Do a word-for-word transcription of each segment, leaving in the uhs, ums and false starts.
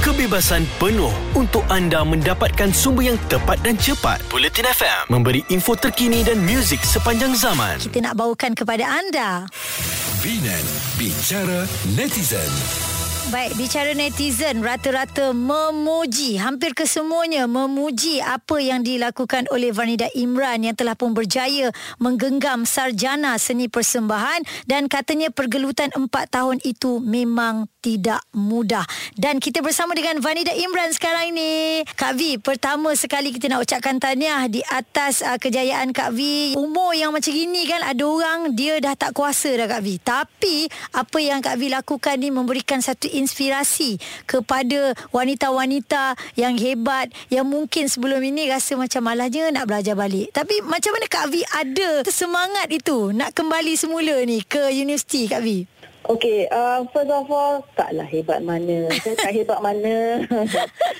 kebebasan penuh untuk anda mendapatkan sumber yang tepat dan cepat. Bulletin F M memberi info terkini dan muzik sepanjang zaman. Kita nak bawakan kepada anda BINAN, Bicara Netizen. Baik, bicara netizen rata-rata memuji, hampir kesemuanya memuji apa yang dilakukan oleh Vanida Imran yang telah pun berjaya menggenggam sarjana seni persembahan, dan katanya pergelutan empat tahun itu memang tidak mudah. Dan kita bersama dengan Vanida Imran sekarang ini. Kak V, pertama sekali kita nak ucapkan tahniah di atas uh, kejayaan Kak V. Umur yang macam gini kan, ada orang dia dah tak kuasa dah Kak V, tapi apa yang Kak V lakukan ni memberikan satu inspirasi kepada wanita-wanita yang hebat yang mungkin sebelum ini rasa macam malahnya nak belajar balik. Tapi macam mana Kak V ada semangat itu nak kembali semula ni ke universiti Kak V? Okey, uh, first of all, taklah hebat mana. Saya tak hebat mana.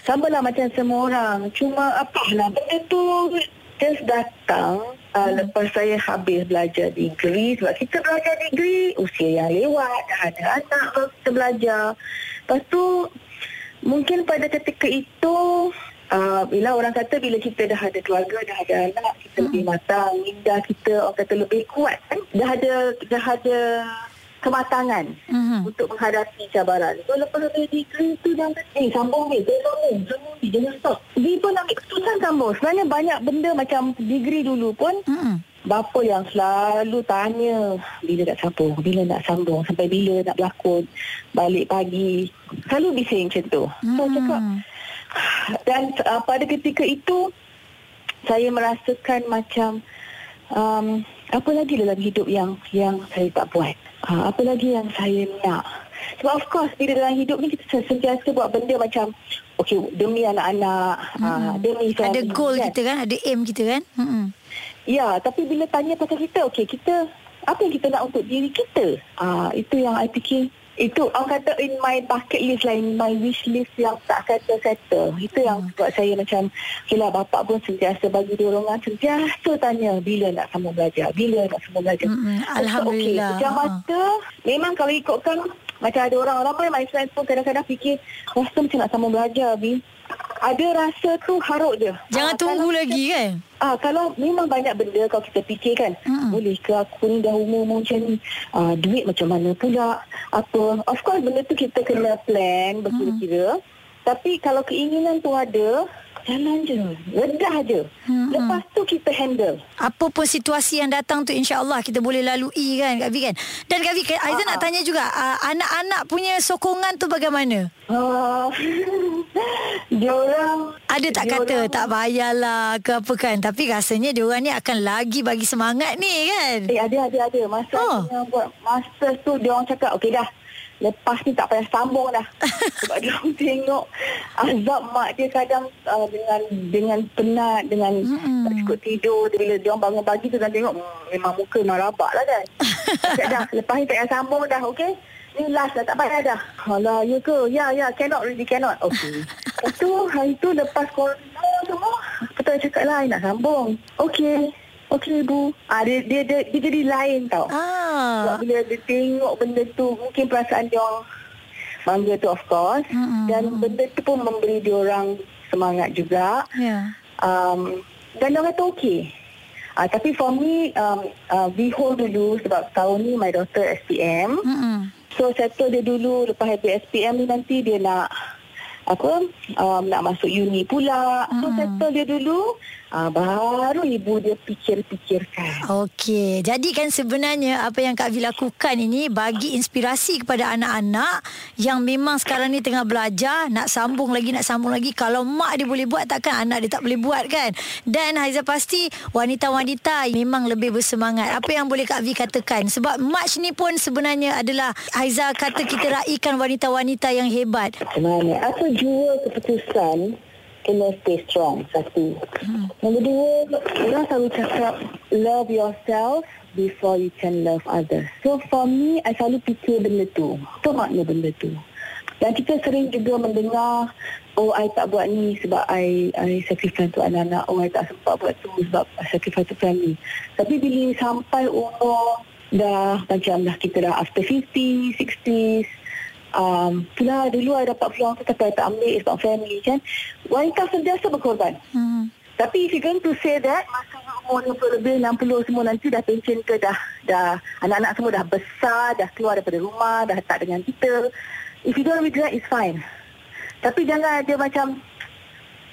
Samalah macam semua orang. Cuma apalah, benda tu just datang. Uh, hmm. Lepas saya habis belajar degree, sebab kita belajar degree usia yang lewat, dah ada anak kalau kita belajar. Lepas tu mungkin pada ketika itu uh, bila orang kata bila kita dah ada keluarga, dah ada anak, kita hmm. lebih matang, minda kita orang kata lebih kuat kan? Dah ada dah ada kematangan hmm. untuk menghadapi cabaran. So lepas dari degree tu jangan kata, eh sambung ni, jangan ni, jangan ni, jangan stop. Dia pun ambil keputusan sambung. Sebenarnya banyak benda macam degree dulu pun, hmm. bapa yang selalu tanya, bila nak sambung, bila nak sambung, sampai bila nak berlakon, balik pagi. Selalu bising macam tu. Hmm. So cakap, dan uh, pada ketika itu, saya merasakan macam, um, apa lagi dalam hidup yang yang saya tak buat. Ha, apa lagi yang saya nak? Sebab of course bila dalam hidup ni kita sentiasa buat benda macam okay, demi anak-anak, mm-hmm. ha, demi family. Ada goal kan? Kita kan, ada aim kita kan. Mm-hmm. Ya, tapi bila tanya pasal kita, okay, kita apa yang kita nak untuk diri kita? Ha, itu yang I fikir. Itu orang kata in my bucket list lah, in my wish list yang tak kata-kata. Itu yang hmm. buat saya macam, okeylah bapak pun sentiasa bagi dorongan, sentiasa tanya bila nak sambung belajar, bila nak sambung belajar. Hmm. Alhamdulillah. Okey, sejam mata, memang kalau ikutkan, macam ada orang, orang pun, my friends pun kadang-kadang fikir, rasa macam nak sambung belajar, Bi. Ada rasa tu haruk je. Jangan ha, tunggu lagi kita, kan? Ah, kalau memang banyak benda kalau kita fikir kan, mm-hmm. boleh ke aku ni dah umur macam ni? Ah, duit macam mana pula? Apa? Of course benda tu kita kena plan berkira-kira. Mm-hmm. Tapi kalau keinginan tu ada, jalan je, redah je. Hmm, Lepas tu kita handle. Apa pun situasi yang datang tu insya-Allah kita boleh lalui kan Kak Vi kan. Dan Kak Vi, Aizan nak tanya juga uh, anak-anak punya sokongan tu bagaimana? Uh, diorang ada tak diorang kata tak payahlah ke apa kan, tapi rasanya diorang ni akan lagi bagi semangat ni kan. Eh ada ada ada masa oh. yang buat master tu diorang cakap okey dah. Lepas ni tak payah sambung dah. Sebab dia tengok azab mak dia kadang uh, dengan dengan penat, dengan mm-hmm. tak cukup tidur. Bila dia bangun pagi tu kan tengok memang muka memang rabak lah kan. Cakap dah, lepas ni tak payah sambung dah, okey? Ni last dah, tak payah dah. Alah, ya ke? Ya, ya, cannot, really cannot. Okey. Lepas tu, hari tu lepas corona semua, kita cakap lah, nak sambung. Okey. Okey ibu, ah, dia, dia, dia, dia jadi lain tau. Ah. Sebab bila dia tengok benda tu, mungkin perasaan dia orang bangga tu of course. Mm-hmm. Dan benda tu pun memberi dia orang semangat juga. Yeah. Um, dan dia kata okey. Ah, tapi for me, um, uh, we hold dulu sebab tahun ni my daughter S P M. Mm-hmm. So settle dia dulu, lepas habis S P M ni nanti dia nak apa um, nak masuk uni pula. So settle dia dulu. Ah, baru ibu dia fikir-fikirkan. Okey, jadi kan sebenarnya apa yang Kak V lakukan ini bagi inspirasi kepada anak-anak yang memang sekarang ni tengah belajar, nak sambung lagi, nak sambung lagi. Kalau mak dia boleh buat, takkan anak dia tak boleh buat kan? Dan Haizah pasti wanita-wanita memang lebih bersemangat. Apa yang boleh Kak V katakan? Sebab March ni pun sebenarnya adalah Haizah kata kita raikan wanita-wanita yang hebat. Sebenarnya, apa jua keputusan? Kena stay strong, satu. Hmm. Nombor dua, orang selalu cakap, love yourself before you can love others. So for me, I selalu fikir benda tu. Apa makna benda tu? Dan kita sering juga mendengar, oh, I tak buat ni sebab I, I sacrifice untuk anak-anak. Oh, I tak sempat buat tu sebab I sacrifice untuk family. Tapi bila sampai umur dah, macam dah kita dah after fifty, sixties, Um, pula dulu saya dapat peluang tu tapi saya tak ambil sebab family kan. Wanita sentiasa berkorban. Hmm. Tapi if you going to say that masa umur enam puluh lebih enam puluh semua nanti dah pension ke dah, dah anak-anak semua dah besar, dah keluar daripada rumah, dah tak dengan kita. If you don't regret, it's fine. Tapi jangan dia macam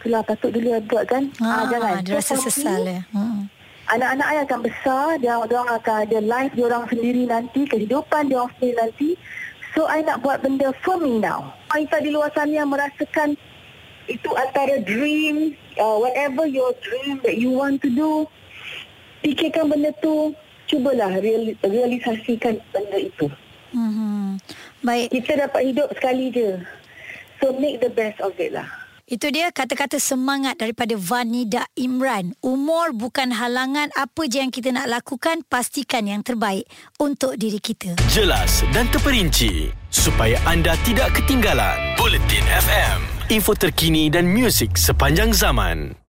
itulah patut dulu saya buat kan. Ah, ah, jangan. Dia rasa sesal dia. Hmm. Anak-anak saya akan besar, dia orang akan ada life dia orang sendiri nanti, kehidupan dia orang sendiri nanti. So I nak buat benda for me now. Wanita di luar sana yang merasakan itu antara dream, uh, whatever your dream that you want to do, fikirkan benda tu, cubalah real, realisasikan benda itu. Mm-hmm. Baik. Kita dapat hidup sekali je. So make the best of it lah. Itu dia kata-kata semangat daripada Vanida Imran. Umur bukan halangan, apa je yang kita nak lakukan, pastikan yang terbaik untuk diri kita. Jelas dan terperinci supaya anda tidak ketinggalan. Bulletin F M. Info terkini dan muzik sepanjang zaman.